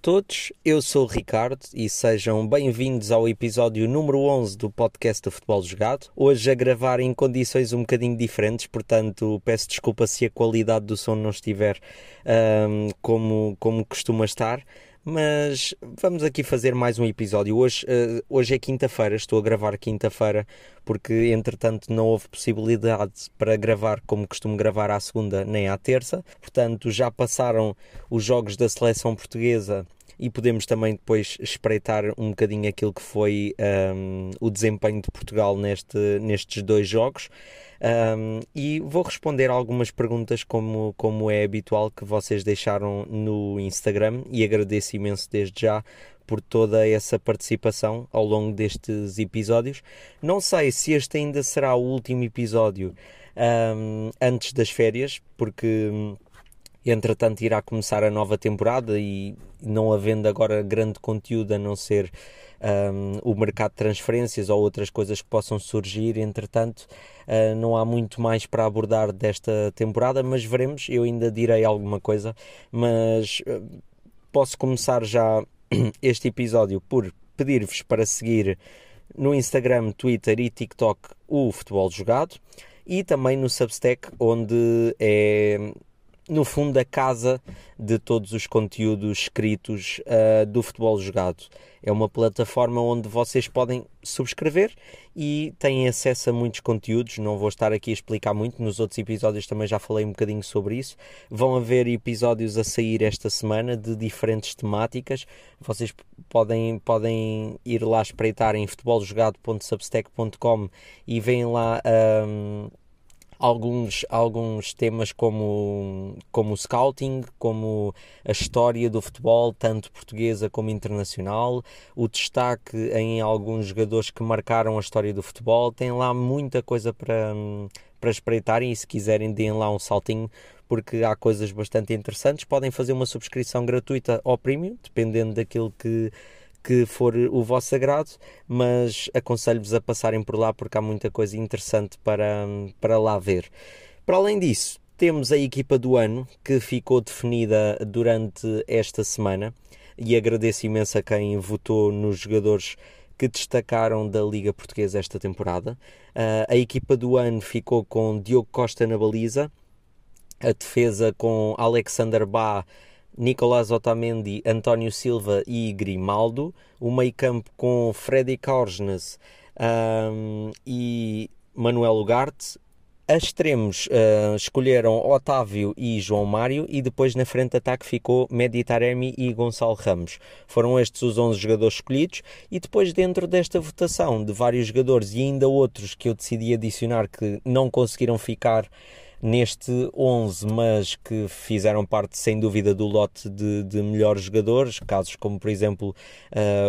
todos, eu sou o Ricardo e sejam bem-vindos ao episódio número 11 do podcast do Futebol Jogado. Hoje a gravar em condições um bocadinho diferentes, portanto peço desculpa se a qualidade do som não estiver como costuma estar. Mas vamos aqui fazer mais um episódio. Hoje é quinta-feira, estou a gravar quinta-feira porque entretanto não houve possibilidade para gravar como costumo gravar à segunda nem à terça. Portanto já passaram os jogos da seleção portuguesa e podemos também depois espreitar um bocadinho aquilo que foi o desempenho de Portugal nestes dois jogos. E vou responder algumas perguntas como é habitual que vocês deixaram no Instagram, e agradeço imenso desde já por toda essa participação ao longo destes episódios. Não sei se este ainda será o último episódio antes das férias, porque entretanto irá começar a nova temporada e não havendo agora grande conteúdo a não ser o mercado de transferências ou outras coisas que possam surgir, entretanto não há muito mais para abordar desta temporada, mas veremos, eu ainda direi alguma coisa, mas posso começar já este episódio por pedir-vos para seguir no Instagram, Twitter e TikTok o Futebol Jogado e também no Substack, onde é no fundo a casa de todos os conteúdos escritos do Futebol Jogado. É uma plataforma onde vocês podem subscrever e têm acesso a muitos conteúdos, não vou estar aqui a explicar muito, nos outros episódios também já falei um bocadinho sobre isso. Vão haver episódios a sair esta semana de diferentes temáticas, vocês podem ir lá espreitar em futeboljogado.substack.com e veem lá alguns temas como o scouting, como a história do futebol, tanto portuguesa como internacional, o destaque em alguns jogadores que marcaram a história do futebol. Tem lá muita coisa para espreitarem e se quiserem deem lá um saltinho, porque há coisas bastante interessantes. Podem fazer uma subscrição gratuita ou premium, dependendo daquilo que for o vosso agrado, mas aconselho-vos a passarem por lá porque há muita coisa interessante para lá ver. Para além disso, temos a equipa do ano que ficou definida durante esta semana e agradeço imenso a quem votou nos jogadores que destacaram da Liga Portuguesa esta temporada. A equipa do ano ficou com Diogo Costa na baliza, a defesa com Alexander Bah, Nicolás Otamendi, António Silva e Grimaldo, o meio-campo com Freddy Korsnes e Manuel Ugarte, a extremos escolheram Otávio e João Mário e depois na frente de ataque ficou Mehdi Taremi e Gonçalo Ramos. Foram estes os 11 jogadores escolhidos e depois dentro desta votação de vários jogadores e ainda outros que eu decidi adicionar que não conseguiram ficar neste 11, mas que fizeram parte sem dúvida do lote de melhores jogadores, casos como por exemplo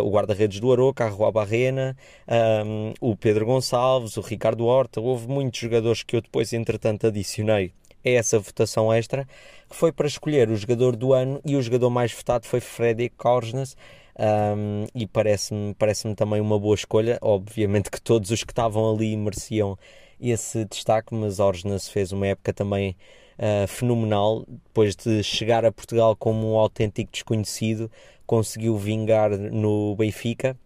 o guarda-redes do Arouca, a Barrena, o Pedro Gonçalves, o Ricardo Horta. Houve muitos jogadores que eu depois entretanto adicionei a essa votação extra, que foi para escolher o jogador do ano, e o jogador mais votado foi Freddy Korsnes. E parece-me também uma boa escolha. Obviamente que todos os que estavam ali mereciam esse destaque, mas Korsnes fez uma época também fenomenal. Depois de chegar a Portugal como um autêntico desconhecido, conseguiu vingar no Benfica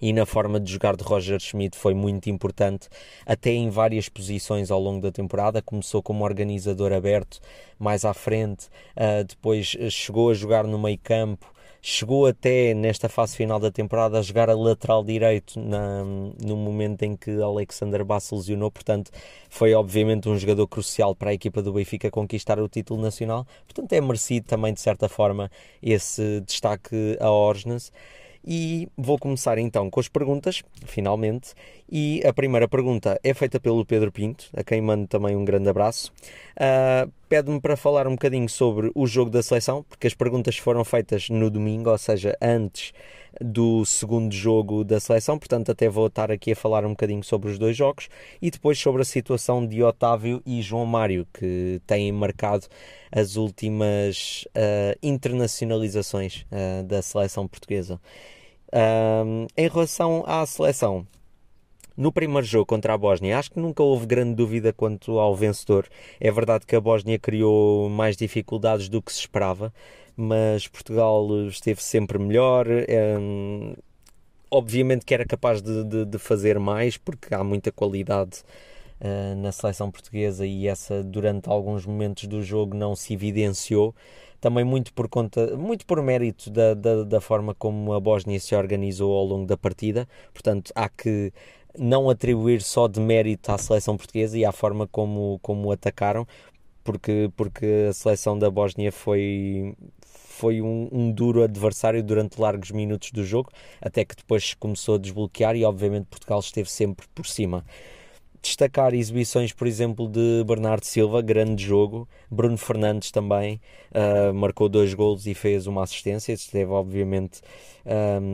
e na forma de jogar de Roger Schmidt foi muito importante, até em várias posições ao longo da temporada. Começou como organizador aberto, mais à frente depois chegou a jogar no meio campo, chegou até nesta fase final da temporada a jogar a lateral direito no momento em que Alexander Bah se lesionou. Portanto foi obviamente um jogador crucial para a equipa do Benfica conquistar o título nacional, portanto é merecido também de certa forma esse destaque a Korsnes. E vou começar então com as perguntas, finalmente, e a primeira pergunta é feita pelo Pedro Pinto, a quem mando também um grande abraço. Pede-me para falar um bocadinho sobre o jogo da seleção, porque as perguntas foram feitas no domingo, ou seja, antes do segundo jogo da seleção, portanto até vou estar aqui a falar um bocadinho sobre os dois jogos e depois sobre a situação de Otávio e João Mário, que têm marcado as últimas internacionalizações da seleção portuguesa. Em relação à seleção, no primeiro jogo contra a Bósnia, acho que nunca houve grande dúvida quanto ao vencedor. É verdade que a Bósnia criou mais dificuldades do que se esperava, mas Portugal esteve sempre melhor. Obviamente que era capaz de fazer mais, porque há muita qualidade na seleção portuguesa, e essa durante alguns momentos do jogo não se evidenciou, também muito por mérito da forma como a Bósnia se organizou ao longo da partida. Portanto, há que não atribuir só de mérito à seleção portuguesa e à forma como atacaram, porque a seleção da Bósnia foi um duro adversário durante largos minutos do jogo, até que depois começou a desbloquear e obviamente Portugal esteve sempre por cima. Destacar exibições, por exemplo, de Bernardo Silva, grande jogo. Bruno Fernandes também marcou 2 golos e fez 1 assistência, esteve obviamente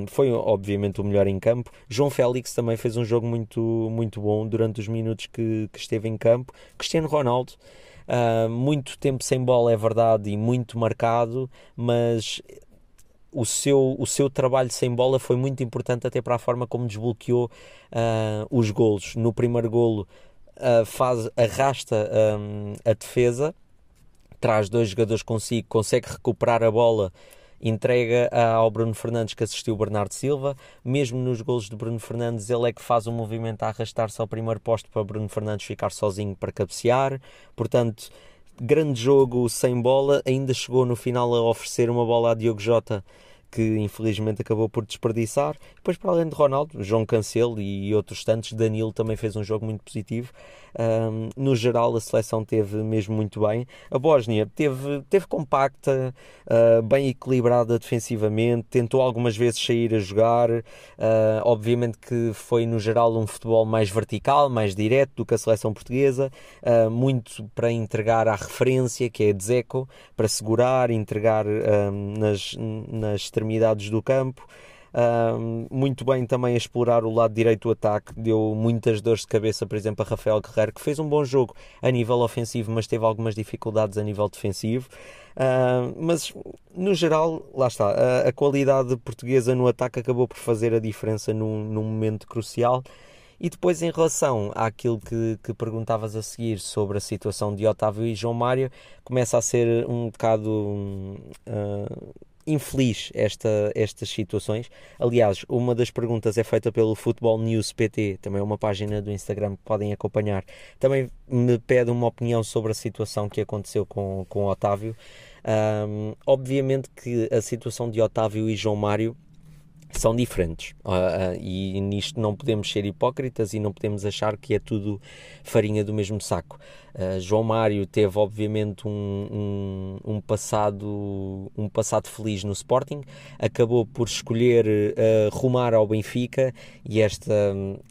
foi obviamente o melhor em campo. João Félix também fez um jogo muito, muito bom durante os minutos que esteve em campo. Cristiano Ronaldo, muito tempo sem bola, é verdade, e muito marcado, mas o seu trabalho sem bola foi muito importante até para a forma como desbloqueou os golos. No primeiro golo arrasta a defesa, traz 2 jogadores consigo, consegue recuperar a bola, entrega ao Bruno Fernandes, que assistiu o Bernardo Silva. Mesmo nos golos de Bruno Fernandes, ele é que faz um movimento a arrastar-se ao primeiro posto para Bruno Fernandes ficar sozinho para cabecear. Portanto, grande jogo sem bola. Ainda chegou no final a oferecer uma bola a Diogo Jota, que infelizmente acabou por desperdiçar. Depois, para além de Ronaldo, João Cancelo e outros tantos, Danilo também fez um jogo muito positivo. No geral, a seleção teve mesmo muito bem. A Bósnia teve compacta, bem equilibrada defensivamente, tentou algumas vezes sair a jogar. Obviamente que foi, no geral, um futebol mais vertical, mais direto do que a seleção portuguesa. Muito para entregar à referência, que é Dzeko, para segurar, entregar nas extremidades do campo. Muito bem também a explorar o lado direito do ataque, deu muitas dores de cabeça, por exemplo, a Rafael Guerreiro, que fez um bom jogo a nível ofensivo, mas teve algumas dificuldades a nível defensivo. Mas no geral, lá está, a qualidade portuguesa no ataque acabou por fazer a diferença num momento crucial. E depois, em relação àquilo que perguntavas a seguir sobre a situação de Otávio e João Mário, começa a ser um bocado infeliz estas situações. Aliás, uma das perguntas é feita pelo Futebol News PT, também é uma página do Instagram que podem acompanhar. Também me pede uma opinião sobre a situação que aconteceu com Otávio. Obviamente que a situação de Otávio e João Mário são diferentes, e nisto não podemos ser hipócritas e não podemos achar que é tudo farinha do mesmo saco. João Mário teve obviamente um passado feliz no Sporting, acabou por escolher rumar ao Benfica, e esta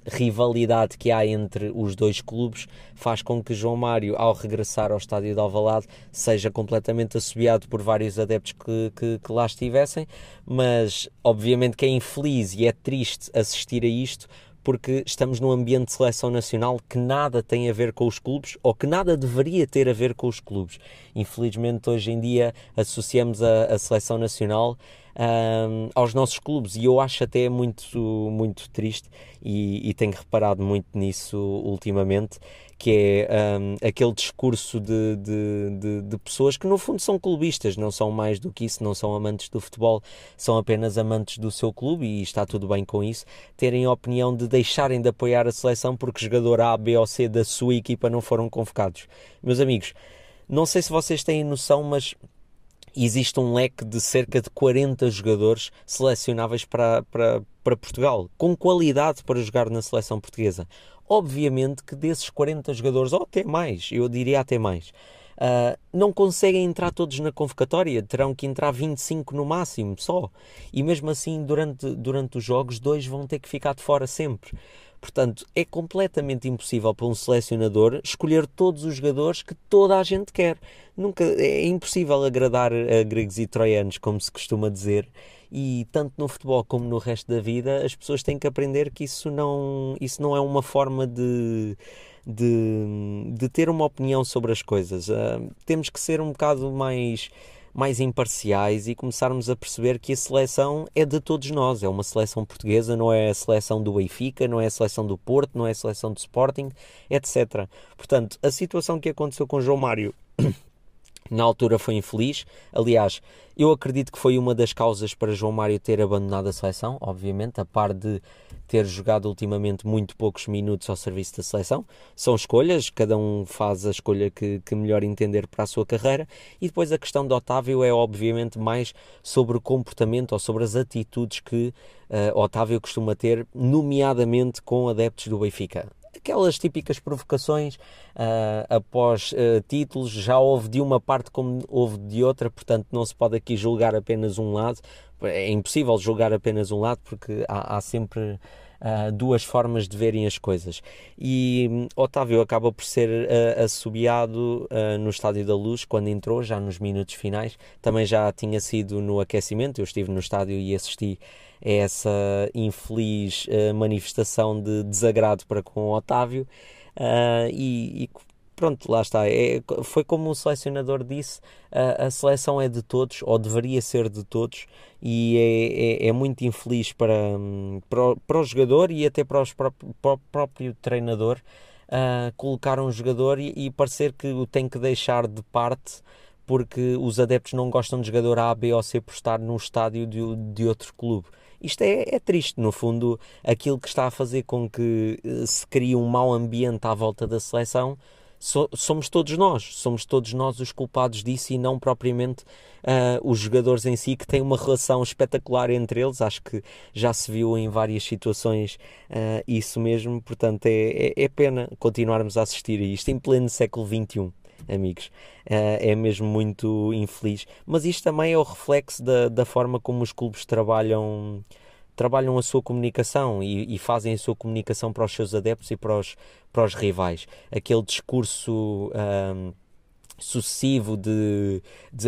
rivalidade que há entre os dois clubes faz com que João Mário, ao regressar ao estádio de Alvalade, seja completamente assobiado por vários adeptos que lá estivessem. Mas obviamente que é infeliz e é triste assistir a isto, porque estamos num ambiente de seleção nacional que nada tem a ver com os clubes, ou que nada deveria ter a ver com os clubes. Infelizmente, hoje em dia, associamos a seleção nacional aos nossos clubes, e eu acho até muito, muito triste, e tenho reparado muito nisso ultimamente, que é aquele discurso de pessoas que no fundo são clubistas, não são mais do que isso, não são amantes do futebol, são apenas amantes do seu clube, e está tudo bem com isso, terem a opinião de deixarem de apoiar a seleção porque jogador A, B ou C da sua equipa não foram convocados. Meus amigos, não sei se vocês têm noção, mas existe um leque de cerca de 40 jogadores selecionáveis para Portugal, com qualidade para jogar na seleção portuguesa. Obviamente que desses 40 jogadores, ou até mais, eu diria até mais, não conseguem entrar todos na convocatória, terão que entrar 25 no máximo só. E mesmo assim, durante os jogos, 2 vão ter que ficar de fora sempre. Portanto, é completamente impossível para um selecionador escolher todos os jogadores que toda a gente quer. Nunca, é impossível agradar a gregos e troianos, como se costuma dizer, e tanto no futebol como no resto da vida as pessoas têm que aprender que isso não é uma forma de ter uma opinião sobre as coisas. Temos que ser um bocado mais imparciais e começarmos a perceber que a seleção é de todos nós. É uma seleção portuguesa, não é a seleção do Benfica, não é a seleção do Porto, não é a seleção do Sporting, etc. Portanto, a situação que aconteceu com João Mário Na altura foi infeliz, aliás, eu acredito que foi uma das causas para João Mário ter abandonado a seleção, obviamente, a par de ter jogado ultimamente muito poucos minutos ao serviço da seleção. São escolhas, cada um faz a escolha que melhor entender para a sua carreira, e depois a questão de Otávio é obviamente mais sobre o comportamento ou sobre as atitudes que Otávio costuma ter, nomeadamente com adeptos do Benfica. Aquelas típicas provocações após títulos, já houve de uma parte como houve de outra, portanto não se pode aqui julgar apenas um lado, é impossível julgar apenas um lado porque há sempre duas formas de verem as coisas. E Otávio acaba por ser assobiado no Estádio da Luz quando entrou, já nos minutos finais, também já tinha sido no aquecimento, eu estive no estádio e assisti a essa infeliz manifestação de desagrado para com Otávio e pronto, lá está, foi como um selecionador disse, a seleção é de todos, ou deveria ser de todos, e é muito infeliz para o jogador e até para o próprio treinador colocar um jogador e parecer que o tem que deixar de parte porque os adeptos não gostam de jogador A, B ou C por estar num estádio de outro clube. Isto é triste, no fundo, aquilo que está a fazer com que se crie um mau ambiente à volta da seleção. Somos todos nós os culpados disso e não propriamente os jogadores em si, que têm uma relação espetacular entre eles. Acho que já se viu em várias situações isso mesmo, portanto é pena continuarmos a assistir a isto em pleno século XXI, amigos, é mesmo muito infeliz, mas isto também é o reflexo da forma como os clubes trabalham a sua comunicação e fazem a sua comunicação para os seus adeptos e para os rivais. Aquele discurso sucessivo de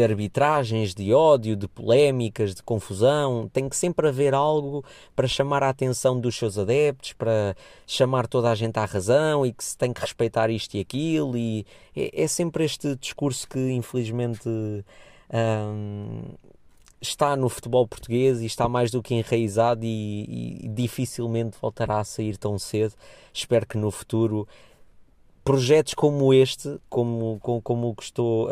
arbitragens, de ódio, de polémicas, de confusão. Tem que sempre haver algo para chamar a atenção dos seus adeptos, para chamar toda a gente à razão e que se tem que respeitar isto e aquilo. E é sempre este discurso que infelizmente... está no futebol português e está mais do que enraizado e dificilmente voltará a sair tão cedo. Espero que no futuro projetos como este, como o que estou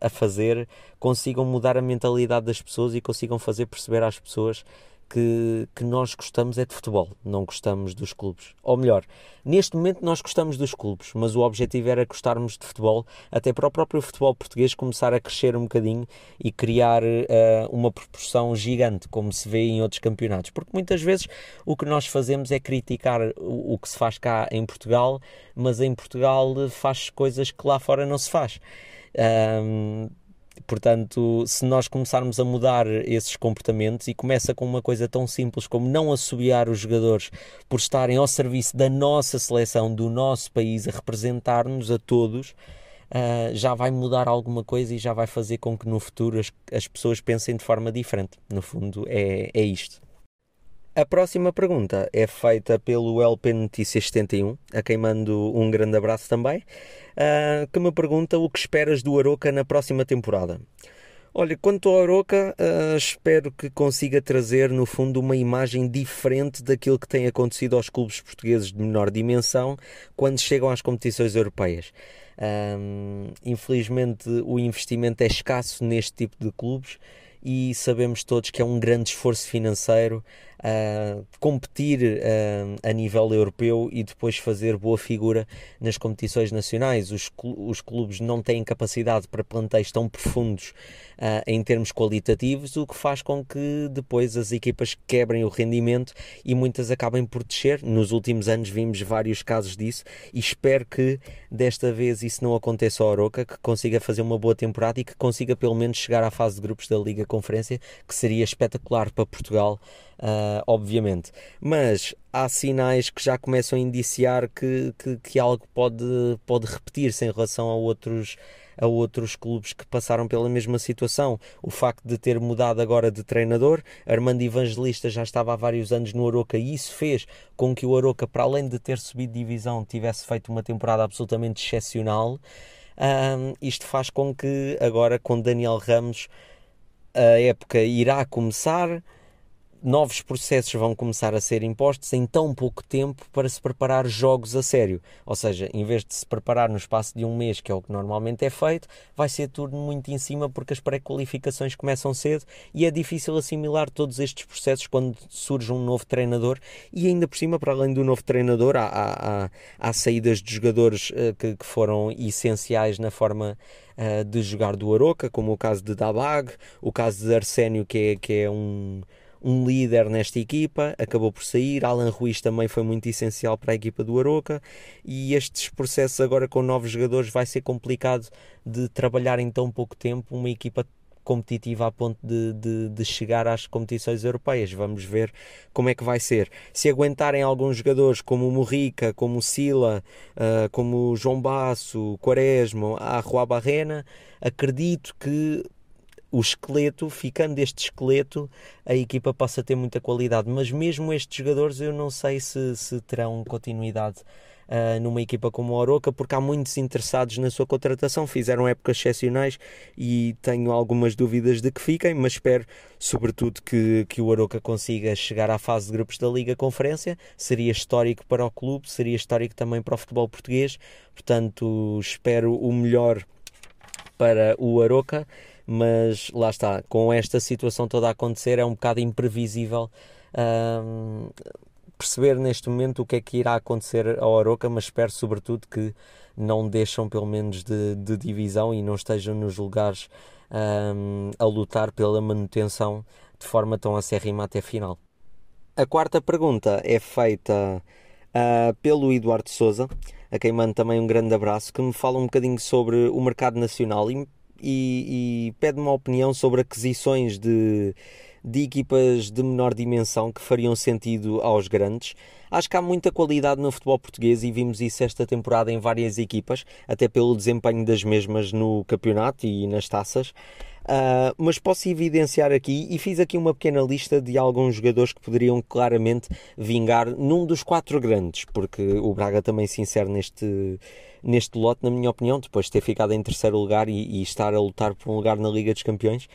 a fazer, consigam mudar a mentalidade das pessoas e consigam fazer perceber às pessoas que nós gostamos é de futebol, não gostamos dos clubes. Ou melhor, neste momento nós gostamos dos clubes, mas o objetivo era gostarmos de futebol, até para o próprio futebol português começar a crescer um bocadinho e criar uma proporção gigante, como se vê em outros campeonatos. Porque muitas vezes o que nós fazemos é criticar o que se faz cá em Portugal, mas em Portugal faz coisas que lá fora não se faz. Portanto, se nós começarmos a mudar esses comportamentos, e começa com uma coisa tão simples como não assobiar os jogadores por estarem ao serviço da nossa seleção, do nosso país, a representar-nos a todos, já vai mudar alguma coisa e já vai fazer com que no futuro as pessoas pensem de forma diferente. No fundo, é isto. A próxima pergunta é feita pelo LP Notícias 71, a quem mando um grande abraço também, que me pergunta o que esperas do Arouca na próxima temporada. Olha, quanto ao Arouca, espero que consiga trazer, no fundo, uma imagem diferente daquilo que tem acontecido aos clubes portugueses de menor dimensão quando chegam às competições europeias. Infelizmente, o investimento é escasso neste tipo de clubes, e sabemos todos que é um grande esforço financeiro competir a nível europeu e depois fazer boa figura nas competições nacionais. Os clubes não têm capacidade para plantéis tão profundos em termos qualitativos, o que faz com que depois as equipas quebrem o rendimento e muitas acabem por descer. Nos últimos anos vimos vários casos disso e espero que desta vez isso não aconteça ao Arouca, que consiga fazer uma boa temporada e que consiga pelo menos chegar à fase de grupos da Liga Conferência, que seria espetacular para Portugal, obviamente. Mas há sinais que já começam a indiciar que algo pode repetir-se em relação a outros clubes que passaram pela mesma situação. O facto de ter mudado agora de treinador, Armando Evangelista já estava há vários anos no Arouca e isso fez com que o Arouca, para além de ter subido divisão, tivesse feito uma temporada absolutamente excepcional. Isto faz com que agora, com Daniel Ramos, a época irá começar, novos processos vão começar a ser impostos em tão pouco tempo para se preparar jogos a sério. Ou seja, em vez de se preparar no espaço de um mês, que é o que normalmente é feito, vai ser tudo muito em cima porque as pré-qualificações começam cedo e é difícil assimilar todos estes processos quando surge um novo treinador. E ainda por cima, para além do novo treinador, há saídas de jogadores que foram essenciais na forma de jogar do Arouca, como o caso de Dabag, o caso de Arsénio, que é um líder nesta equipa, acabou por sair. Alan Ruiz também foi muito essencial para a equipa do Arouca, e estes processos agora com novos jogadores vai ser complicado de trabalhar em tão pouco tempo uma equipa competitiva a ponto de chegar às competições europeias. Vamos ver como é que vai ser. Se aguentarem alguns jogadores como o Murica, como o Sila, como o João Basso, o Quaresma, a Rua Barrena, acredito que o esqueleto, ficando este esqueleto, a equipa passa a ter muita qualidade. Mas mesmo estes jogadores eu não sei se terão continuidade numa equipa como a Arouca, porque há muitos interessados na sua contratação, fizeram épocas excepcionais e tenho algumas dúvidas de que fiquem, mas espero sobretudo que o Arouca consiga chegar à fase de grupos da Liga Conferência. Seria histórico para o clube, seria histórico também para o futebol português, portanto espero o melhor para o Arouca. Mas lá está, com esta situação toda a acontecer é um bocado imprevisível perceber neste momento o que é que irá acontecer ao Arouca, mas espero sobretudo que não deixam pelo menos de divisão e não estejam nos lugares a lutar pela manutenção de forma tão acérrima até final. A quarta pergunta é feita pelo Eduardo Sousa, a quem mando também um grande abraço, que me fala um bocadinho sobre o mercado nacional e pede uma opinião sobre aquisições de equipas de menor dimensão que fariam sentido aos grandes. Acho que há muita qualidade no futebol português e vimos isso esta temporada em várias equipas, até pelo desempenho das mesmas no campeonato e nas taças. Mas posso evidenciar aqui, e fiz aqui uma pequena lista de alguns jogadores que poderiam claramente vingar num dos quatro grandes, porque o Braga também se insere neste lote, na minha opinião, depois de ter ficado em terceiro lugar e estar a lutar por um lugar na Liga dos Campeões.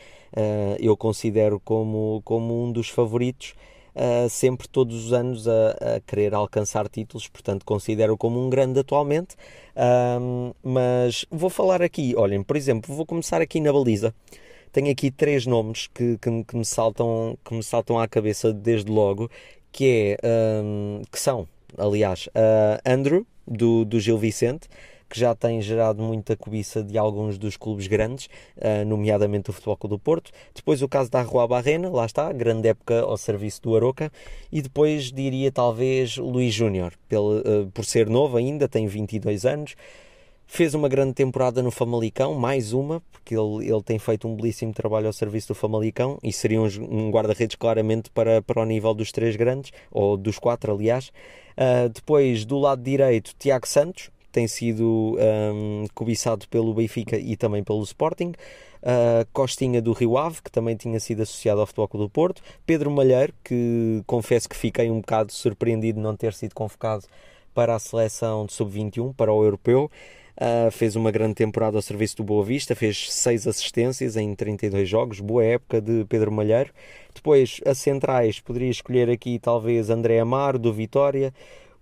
Eu considero como um dos favoritos, sempre todos os anos a querer alcançar títulos, portanto considero como um grande atualmente. Mas vou falar aqui, olhem, por exemplo, vou começar aqui na baliza. Tenho aqui três nomes que me saltam à cabeça desde logo, que são, aliás, Andrew, do Gil Vicente, que já tem gerado muita cobiça de alguns dos clubes grandes, nomeadamente o Futebol Clube do Porto. Depois o caso da Rua Barrena, lá está, grande época ao serviço do Arouca. E depois diria talvez Luís Júnior, por ser novo ainda, tem 22 anos. Fez uma grande temporada no Famalicão, mais uma, porque ele tem feito um belíssimo trabalho ao serviço do Famalicão e seria um guarda-redes claramente para o nível dos três grandes, ou dos quatro, aliás. Depois, do lado direito, Tiago Santos, tem sido cobiçado pelo Benfica e também pelo Sporting. Costinha, do Rio Ave, que também tinha sido associado ao Futebol Clube do Porto. Pedro Malheiro, que confesso que fiquei um bocado surpreendido de não ter sido convocado para a seleção de sub-21, para o europeu. Fez uma grande temporada ao serviço do Boa Vista, fez 6 assistências em 32 jogos, boa época de Pedro Malheiro. Depois, a centrais, poderia escolher aqui talvez André Amaro, do Vitória,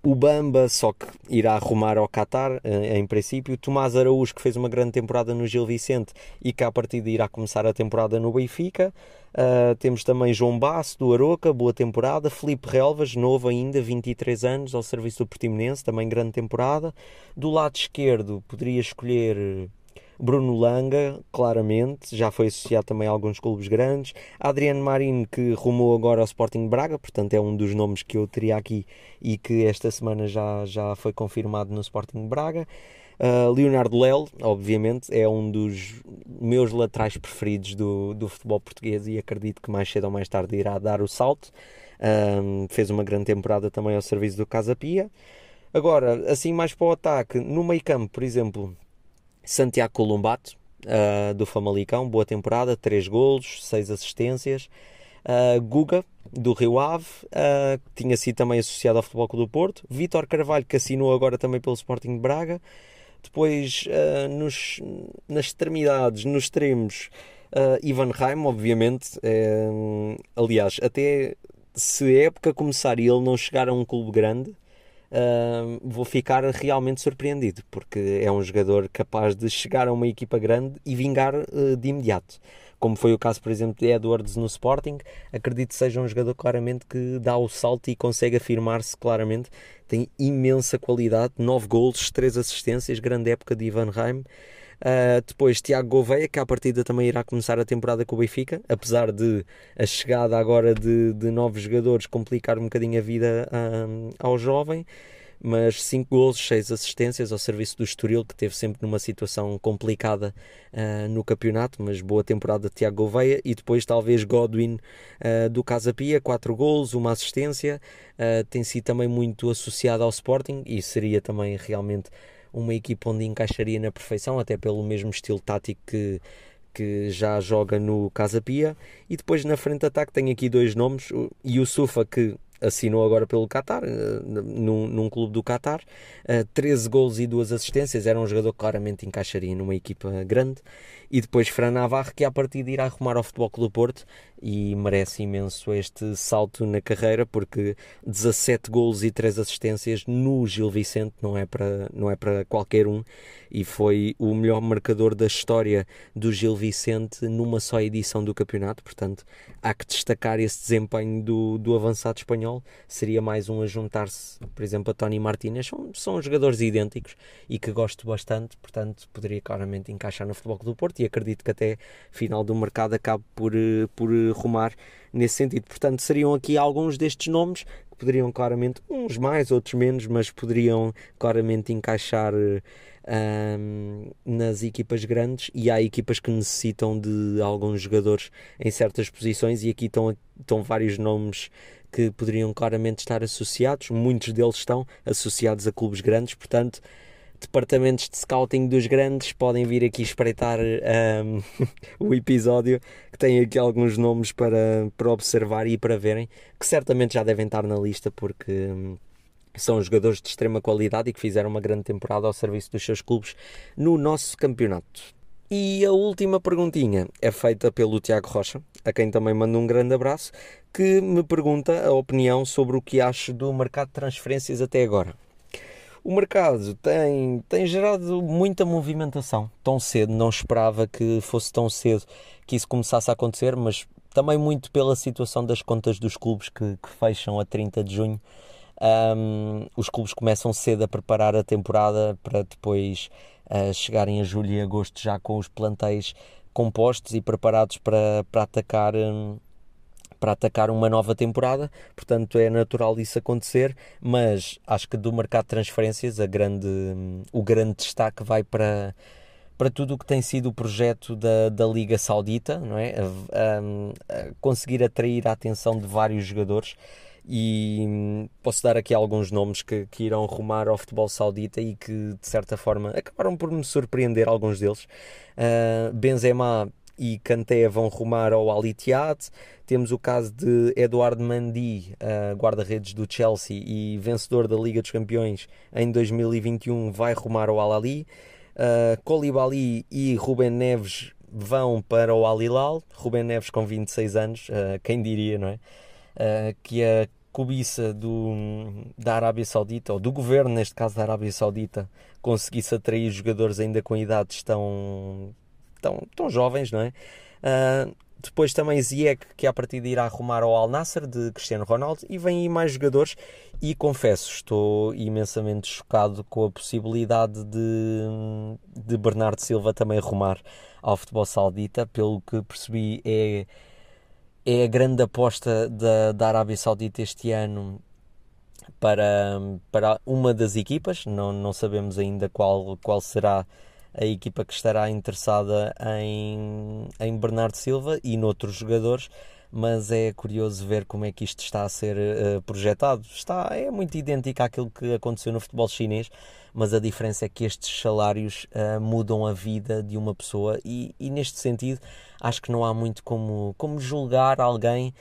o Bamba, só que irá arrumar ao Qatar, em princípio, Tomás Araújo, que fez uma grande temporada no Gil Vicente e que à partida irá começar a temporada no Benfica. Temos também João Basso, do Arouca, boa temporada. Filipe Relvas, novo ainda, 23 anos, ao serviço do Portimonense, também grande temporada. Do lado esquerdo poderia escolher Bruno Langa, claramente, já foi associado também a alguns clubes grandes. Adriano Marinho, que rumou agora ao Sporting Braga, portanto é um dos nomes que eu teria aqui e que esta semana já foi confirmado no Sporting Braga. Leonardo Lelo, obviamente, é um dos meus laterais preferidos do futebol português e acredito que mais cedo ou mais tarde irá dar o salto. Fez uma grande temporada também ao serviço do Casa Pia. Agora, assim mais para o ataque, no meio-campo, por exemplo, Santiago Columbato, do Famalicão, boa temporada, 3 golos, 6 assistências. Guga, do Rio Ave, que tinha sido também associado ao Futebol Clube do Porto. Vítor Carvalho, que assinou agora também pelo Sporting de Braga. Depois, nas extremidades, nos extremos, Ivan Reim, obviamente. Aliás, até se a época começar e ele não chegar a um clube grande, vou ficar realmente surpreendido, porque é um jogador capaz de chegar a uma equipa grande e vingar de imediato, como foi o caso, por exemplo, de Edwards no Sporting. Acredito que seja um jogador claramente que dá o salto e consegue afirmar-se claramente. Tem imensa qualidade, 9 golos, 3 assistências, grande época de Ivan Reim. Depois Tiago Gouveia, que à partida também irá começar a temporada com o Benfica, apesar de a chegada agora de novos jogadores complicar um bocadinho a vida ao jovem, mas 5 golos, 6 assistências ao serviço do Estoril, que esteve sempre numa situação complicada no campeonato, mas boa temporada de Tiago Gouveia. E depois talvez Godwin do Casa Pia, 4 golos, 1 assistência, tem sido também muito associado ao Sporting e seria também realmente uma equipa onde encaixaria na perfeição, até pelo mesmo estilo tático que já joga no Casa Pia. E depois na frente de ataque tenho aqui 2 nomes, e o Sufa, que assinou agora pelo Qatar, num clube do Qatar, 13 golos e 2 assistências, era um jogador que claramente encaixaria numa equipa grande. E depois Fran Navarro, que à partida irá arrumar ao Futebol Clube do Porto e merece imenso este salto na carreira, porque 17 golos e 3 assistências no Gil Vicente não é para qualquer um, e foi o melhor marcador da história do Gil Vicente numa só edição do campeonato. Portanto, há que destacar esse desempenho do avançado espanhol. Seria mais um a juntar-se, por exemplo, a Tony Martínez. São jogadores idênticos e que gosto bastante, portanto poderia claramente encaixar no Futebol Clube do Porto, e acredito que até final do mercado acabe por rumar nesse sentido. Portanto, seriam aqui alguns destes nomes que poderiam claramente, uns mais, outros menos, mas poderiam claramente encaixar nas equipas grandes. E há equipas que necessitam de alguns jogadores em certas posições, e aqui estão vários nomes que poderiam claramente estar associados. Muitos deles estão associados a clubes grandes, portanto departamentos de scouting dos grandes podem vir aqui espreitar o episódio, que tem aqui alguns nomes para observar e para verem, que certamente já devem estar na lista, porque são jogadores de extrema qualidade e que fizeram uma grande temporada ao serviço dos seus clubes no nosso campeonato. E a última perguntinha é feita pelo Tiago Rocha, a quem também mando um grande abraço, que me pergunta a opinião sobre o que acho do mercado de transferências até agora. O mercado tem gerado muita movimentação tão cedo. Não esperava que fosse tão cedo que isso começasse a acontecer, mas também muito pela situação das contas dos clubes que fecham a 30 de junho. Os clubes começam cedo a preparar a temporada para depois chegarem a julho e agosto já com os plantéis compostos e preparados para atacar uma nova temporada. Portanto, é natural isso acontecer, mas acho que do mercado de transferências o grande destaque vai para tudo o que tem sido o projeto da Liga Saudita, não é? A conseguir atrair a atenção de vários jogadores, e posso dar aqui alguns nomes que irão rumar ao futebol saudita e que de certa forma acabaram por me surpreender, alguns deles. Benzema e Kanté vão rumar ao Al Ittihad. Temos o caso de Edouard Mendy, guarda-redes do Chelsea e vencedor da Liga dos Campeões em 2021, vai rumar ao Al Ahly. Koulibaly e Ruben Neves vão para o Al Hilal. Ruben Neves com 26 anos, quem diria, não é? Que a cobiça da Arábia Saudita, ou do governo, neste caso da Arábia Saudita, conseguisse atrair jogadores ainda com idades tão jovens, não é? Depois também Ziyech, que à partida irá arrumar ao Al Nassr de Cristiano Ronaldo, e vêm aí mais jogadores. E confesso, estou imensamente chocado com a possibilidade de Bernardo Silva também arrumar ao futebol saudita. Pelo que percebi, é a grande aposta da Arábia Saudita este ano para uma das equipas. Não sabemos ainda qual será a equipa que estará interessada em Bernardo Silva e noutros jogadores, mas é curioso ver como é que isto está a ser projetado. É muito idêntico àquilo que aconteceu no futebol chinês, mas a diferença é que estes salários mudam a vida de uma pessoa, e neste sentido acho que não há muito como julgar alguém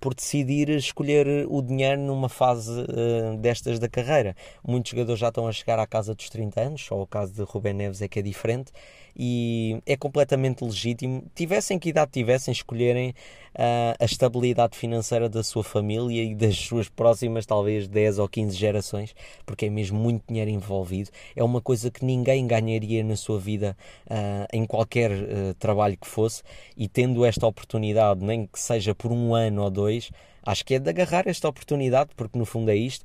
por decidir escolher o dinheiro numa fase destas da carreira. Muitos jogadores já estão a chegar à casa dos 30 anos, só o caso de Rubén Neves é que é diferente, e é completamente legítimo, tivessem que idade tivessem, escolherem a estabilidade financeira da sua família e das suas próximas talvez 10 ou 15 gerações, porque é mesmo muito dinheiro envolvido, é uma coisa que ninguém ganharia na sua vida em qualquer trabalho que fosse, e tendo esta oportunidade, nem que seja por um ano ou dois, acho que é de agarrar esta oportunidade, porque no fundo é isto.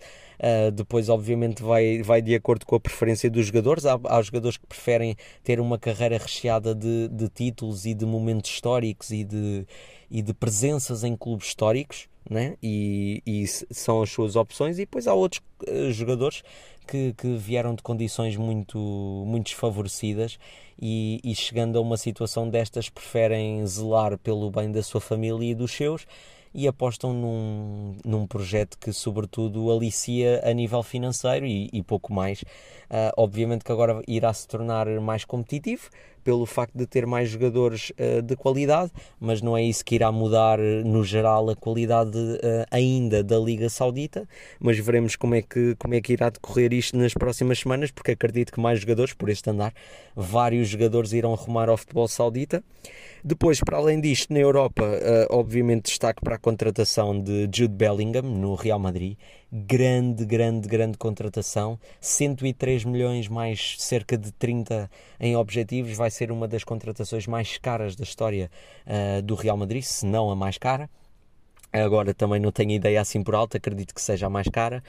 Depois obviamente vai de acordo com a preferência dos jogadores. Há jogadores que preferem ter uma carreira recheada de títulos e de momentos históricos e de presenças em clubes históricos, né? E são as suas opções, e depois há outros jogadores que vieram de condições muito desfavorecidas e chegando a uma situação destas preferem zelar pelo bem da sua família e dos seus, e apostam num projeto que sobretudo alicia a nível financeiro e pouco mais. Obviamente que agora irá se tornar mais competitivo pelo facto de ter mais jogadores de qualidade, mas não é isso que irá mudar no geral a qualidade ainda da Liga Saudita, mas veremos como é que irá decorrer isto nas próximas semanas, porque acredito que mais jogadores, por este andar, vários jogadores irão arrumar ao futebol saudita. Depois, para além disto, na Europa, obviamente destaque para a contratação de Jude Bellingham no Real Madrid. Grande contratação, 103 milhões mais cerca de 30 em objetivos, vai ser uma das contratações mais caras da história do Real Madrid, se não a mais cara. Agora também não tenho ideia assim por alto, acredito que seja a mais cara,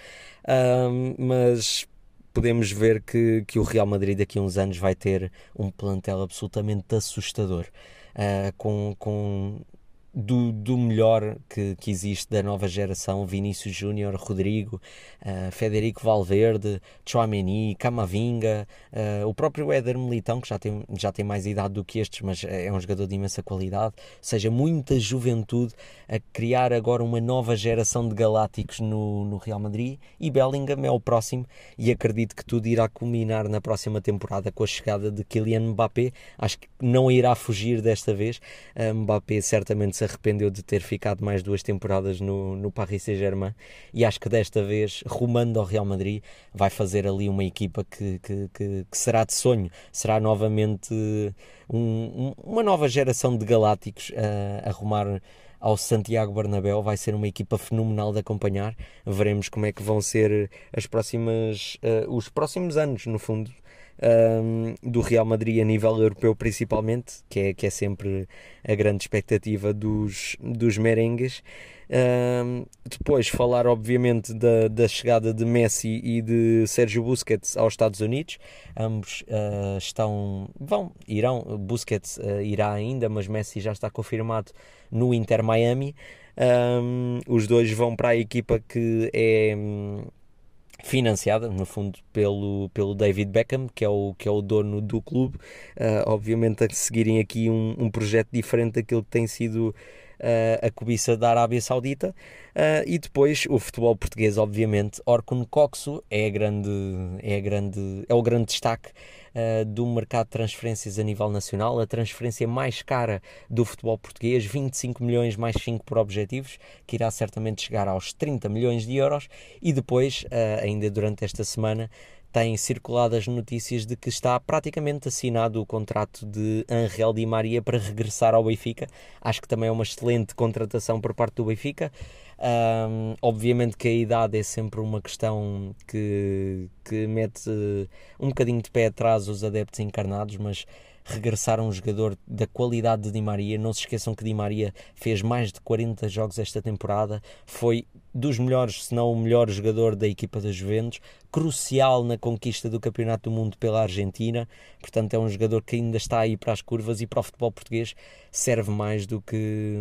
mas podemos ver que o Real Madrid daqui a uns anos vai ter um plantel absolutamente assustador, com do melhor que existe da nova geração: Vinícius Júnior, Rodrigo, Federico Valverde, Tchouaméni, Camavinga, o próprio Éder Militão, que já tem mais idade do que estes, mas é um jogador de imensa qualidade. Ou seja, muita juventude a criar agora uma nova geração de galácticos no Real Madrid, e Bellingham é o próximo, e acredito que tudo irá culminar na próxima temporada com a chegada de Kylian Mbappé. Acho que não irá fugir desta vez. Mbappé certamente se arrependeu de ter ficado mais 2 temporadas no Paris Saint-Germain, e acho que desta vez, rumando ao Real Madrid, vai fazer ali uma equipa que será de sonho, será novamente uma nova geração de galácticos a rumar ao Santiago Bernabéu. Vai ser uma equipa fenomenal de acompanhar. Veremos como é que vão ser os próximos anos, no fundo, do Real Madrid a nível europeu principalmente, que é sempre a grande expectativa dos merengues. Depois falar obviamente da chegada de Messi e de Sérgio Busquets aos Estados Unidos. Ambos irão, Busquets irá ainda, mas Messi já está confirmado no Inter Miami. Os dois vão para a equipa que é financiada, no fundo, pelo David Beckham, que é o dono do clube. Obviamente a seguirem aqui um projeto diferente daquilo que tem sido a cobiça da Arábia Saudita. E depois o futebol português, obviamente. Orkun Koksu é o grande destaque do mercado de transferências a nível nacional, a transferência mais cara do futebol português, 25 milhões mais 5 por objetivos, que irá certamente chegar aos 30 milhões de euros. E depois, ainda durante esta semana, têm circulado as notícias de que está praticamente assinado o contrato de Ángel Di Maria para regressar ao Benfica. Acho que também é uma excelente contratação por parte do Benfica. Obviamente que a idade é sempre uma questão que mete um bocadinho de pé atrás os adeptos encarnados, mas regressar a um jogador da qualidade de Di Maria, não se esqueçam que Di Maria fez mais de 40 jogos esta temporada, foi dos melhores, se não o melhor jogador da equipa da Juventus, crucial na conquista do Campeonato do Mundo pela Argentina. Portanto é um jogador que ainda está aí para as curvas, e para o futebol português serve mais do que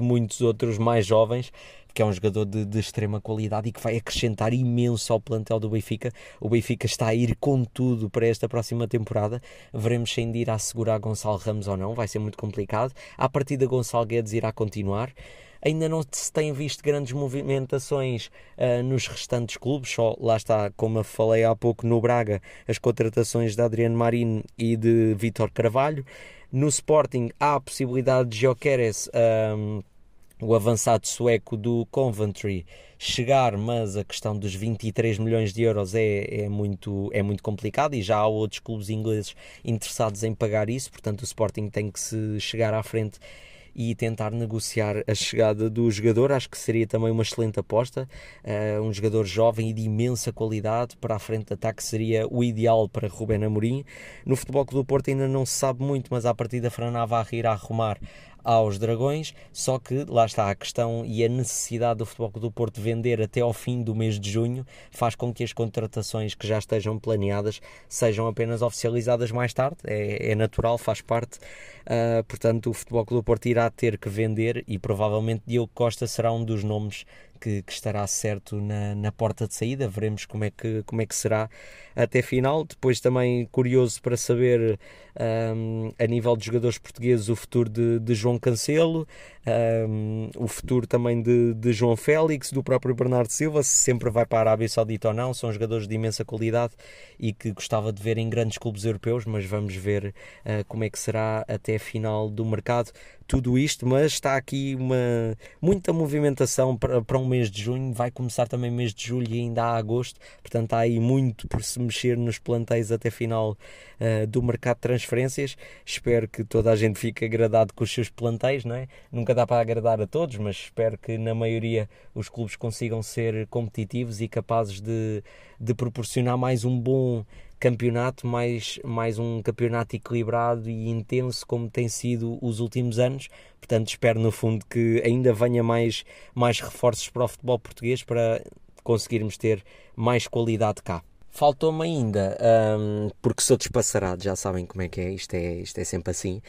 muitos outros mais jovens, porque é um jogador de extrema qualidade e que vai acrescentar imenso ao plantel do Benfica. O Benfica está a ir com tudo para esta próxima temporada. Veremos se ainda irá segurar Gonçalo Ramos ou não, vai ser muito complicado. À partida Gonçalo Guedes irá continuar. ainda não se têm visto grandes movimentações nos restantes clubes, só lá está, como eu falei há pouco, no Braga, as contratações de Adriano Marinho e de Vítor Carvalho. No Sporting há a possibilidade de Gyökeres, o avançado sueco do Coventry, chegar, mas a questão dos 23 milhões de euros é muito complicada e já há outros clubes ingleses interessados em pagar isso, portanto o Sporting tem que se chegar à frente e tentar negociar a chegada do jogador. Acho que seria também uma excelente aposta, um jogador jovem e de imensa qualidade para a frente de ataque, seria o ideal para Ruben Amorim. No Futebol Clube do Porto ainda não se sabe muito, mas à partida Fran Navarro irá arrumar aos Dragões, só que lá está a questão e a necessidade do Futebol Clube do Porto vender até ao fim do mês de junho faz com que as contratações que já estejam planeadas sejam apenas oficializadas mais tarde, é natural, faz parte, portanto o Futebol Clube do Porto irá ter que vender e provavelmente Diogo Costa será um dos nomes que estará certo na porta de saída. Veremos como é que será até final. Depois também curioso para saber a nível de jogadores portugueses o futuro de João Cancelo, o futuro também de João Félix, do próprio Bernardo Silva, se sempre vai para a Arábia Saudita ou não. São jogadores de imensa qualidade e que gostava de ver em grandes clubes europeus, mas vamos ver como é que será até a final do mercado. Tudo isto, mas está aqui muita movimentação para um mês de junho, vai começar também o mês de julho e ainda há agosto, portanto há aí muito por se mexer nos plantéis até final do mercado de transferências. Espero que toda a gente fique agradado com os seus plantéis, não é? Nunca dá para agradar a todos, mas espero que na maioria os clubes consigam ser competitivos e capazes de proporcionar mais um bom campeonato, mais um campeonato equilibrado e intenso como tem sido os últimos anos. Portanto espero no fundo que ainda venha mais reforços para o futebol português para conseguirmos ter mais qualidade cá. Faltou-me ainda, porque sou despassarado, já sabem como é que é, isto é sempre assim,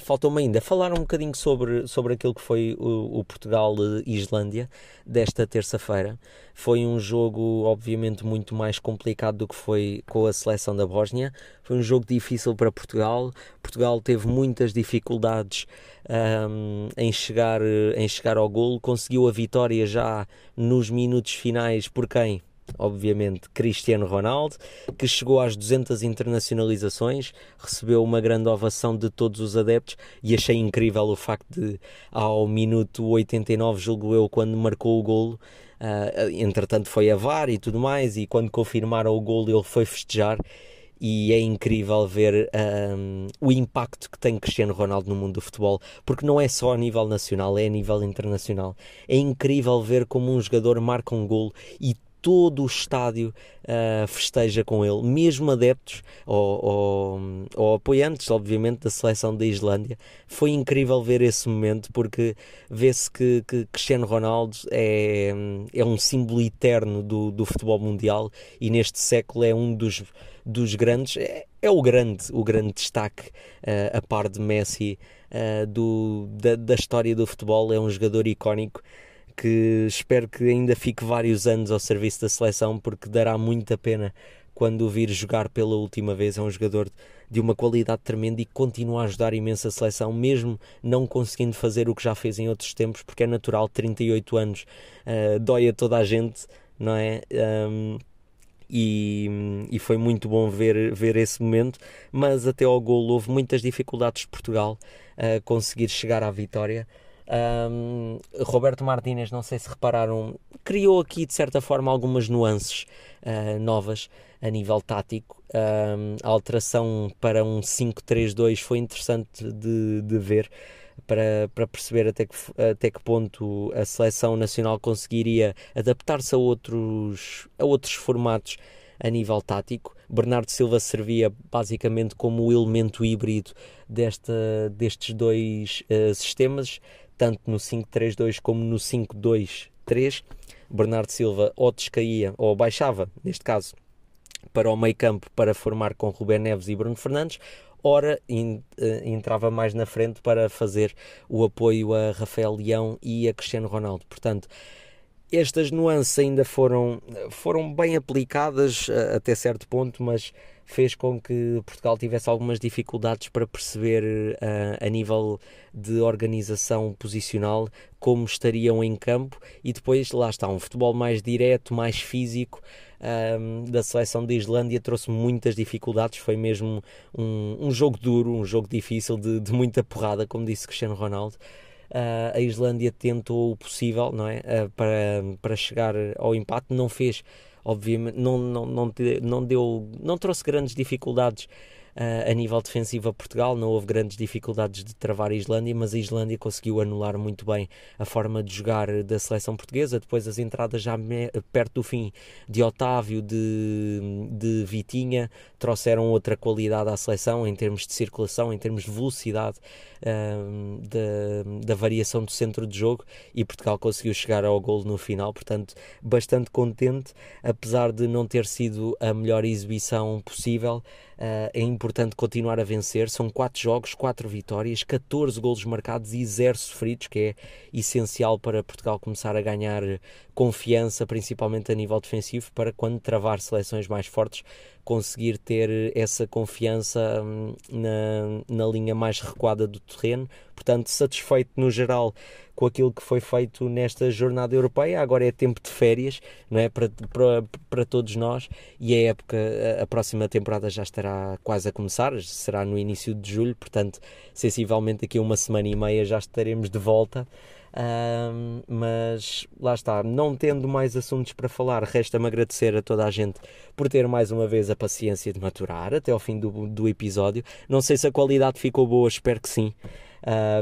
faltou-me ainda falar um bocadinho sobre aquilo que foi o Portugal-Islândia desta terça-feira. Foi um jogo obviamente muito mais complicado do que foi com a seleção da Bósnia, foi um jogo difícil para Portugal. Portugal teve muitas dificuldades em chegar ao golo, conseguiu a vitória já nos minutos finais por quem? Obviamente Cristiano Ronaldo, que chegou às 200 internacionalizações, recebeu uma grande ovação de todos os adeptos e achei incrível o facto de ao minuto 89, julgo eu, quando marcou o golo, entretanto foi a VAR e tudo mais, e quando confirmaram o golo ele foi festejar. E é incrível ver o impacto que tem Cristiano Ronaldo no mundo do futebol, porque não é só a nível nacional, é a nível internacional. É incrível ver como um jogador marca um golo e todo o estádio festeja com ele, mesmo adeptos ou apoiantes, obviamente, da seleção da Islândia. Foi incrível ver esse momento, porque vê-se que Cristiano Ronaldo é um símbolo eterno do futebol mundial e neste século é um dos grandes, é o grande destaque, a par de Messi, da história do futebol. É um jogador icónico que espero que ainda fique vários anos ao serviço da seleção, porque dará muita pena quando o vir jogar pela última vez. É um jogador de uma qualidade tremenda e continua a ajudar imenso a seleção, mesmo não conseguindo fazer o que já fez em outros tempos, porque é natural, 38 anos, dói a toda a gente, não é? E foi muito bom ver esse momento, mas até ao golo houve muitas dificuldades de Portugal a conseguir chegar à vitória. Roberto Martínez, não sei se repararam, criou aqui de certa forma algumas nuances novas a nível tático. A alteração para um 5-3-2 foi interessante de ver, para perceber até que ponto a seleção nacional conseguiria adaptar-se a outros formatos a nível tático. Bernardo Silva servia basicamente como o elemento híbrido destes dois sistemas, tanto no 5-3-2 como no 5-2-3. Bernardo Silva ou descaía ou baixava, neste caso, para o meio campo para formar com Rubén Neves e Bruno Fernandes, ora entrava mais na frente para fazer o apoio a Rafael Leão e a Cristiano Ronaldo. Portanto, estas nuances ainda foram bem aplicadas até certo ponto, mas fez com que Portugal tivesse algumas dificuldades para perceber a nível de organização posicional como estariam em campo, e depois lá está, um futebol mais direto, mais físico da seleção da Islândia trouxe muitas dificuldades. Foi mesmo um jogo duro, um jogo difícil, de muita porrada, como disse Cristiano Ronaldo. A Islândia tentou o possível, não é? Para chegar ao empate, não fez, obviamente, não trouxe grandes dificuldades a nível defensivo a Portugal, não houve grandes dificuldades de travar a Islândia, mas a Islândia conseguiu anular muito bem a forma de jogar da seleção portuguesa. Depois as entradas já perto do fim de Otávio, de Vitinha, trouxeram outra qualidade à seleção em termos de circulação, em termos de velocidade, da variação do centro de jogo, e Portugal conseguiu chegar ao golo no final. Portanto, bastante contente, apesar de não ter sido a melhor exibição possível. É importante continuar a vencer. São 4 jogos, 4 vitórias, 14 golos marcados e 0 sofridos, que é essencial para Portugal começar a ganhar confiança, principalmente a nível defensivo, para quando travar seleções mais fortes conseguir ter essa confiança na linha mais recuada do terreno. Portanto, satisfeito no geral com aquilo que foi feito nesta jornada europeia. Agora é tempo de férias, não é? Para todos nós, e a época, a próxima temporada já estará quase a começar, será no início de julho, portanto sensivelmente daqui a uma semana e meia já estaremos de volta. Mas lá está, não tendo mais assuntos para falar, resta-me agradecer a toda a gente por ter mais uma vez a paciência de maturar até ao fim do episódio. Não sei se a qualidade ficou boa, espero que sim.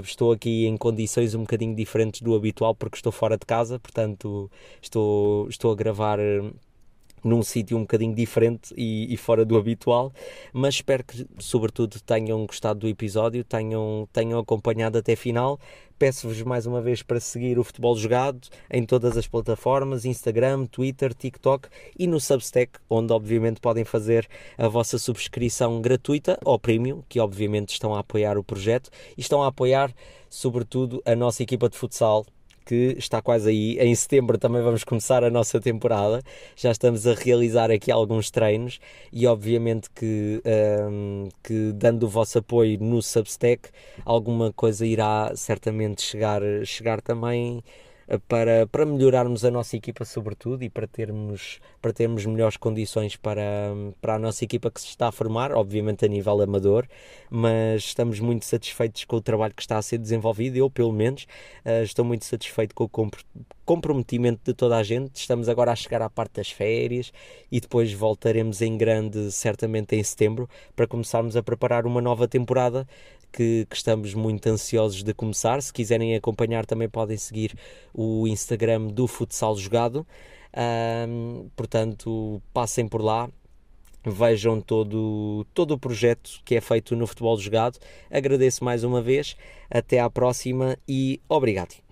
Estou aqui em condições um bocadinho diferentes do habitual, porque estou fora de casa, portanto estou a gravar num sítio um bocadinho diferente e fora do habitual, mas espero que sobretudo tenham gostado do episódio, tenham acompanhado até final. Peço-vos mais uma vez para seguir o Futebol Jogado em todas as plataformas, Instagram, Twitter, TikTok e no Substack, onde obviamente podem fazer a vossa subscrição gratuita ou premium, que obviamente estão a apoiar o projeto e estão a apoiar sobretudo a nossa equipa de futsal, que está quase aí. Em setembro também vamos começar a nossa temporada, já estamos a realizar aqui alguns treinos e obviamente que dando o vosso apoio no Substack, alguma coisa irá certamente chegar também para melhorarmos a nossa equipa sobretudo, e para termos melhores condições para a nossa equipa que se está a formar, obviamente a nível amador, mas estamos muito satisfeitos com o trabalho que está a ser desenvolvido. Eu pelo menos estou muito satisfeito com o comprometimento de toda a gente. Estamos agora a chegar à parte das férias e depois voltaremos em grande, certamente em setembro, para começarmos a preparar uma nova temporada que estamos muito ansiosos de começar. Se quiserem acompanhar também podem seguir o Instagram do Futsal Jogado, portanto passem por lá, vejam todo o projeto que é feito no Futebol Jogado. Agradeço mais uma vez, até à próxima e obrigado.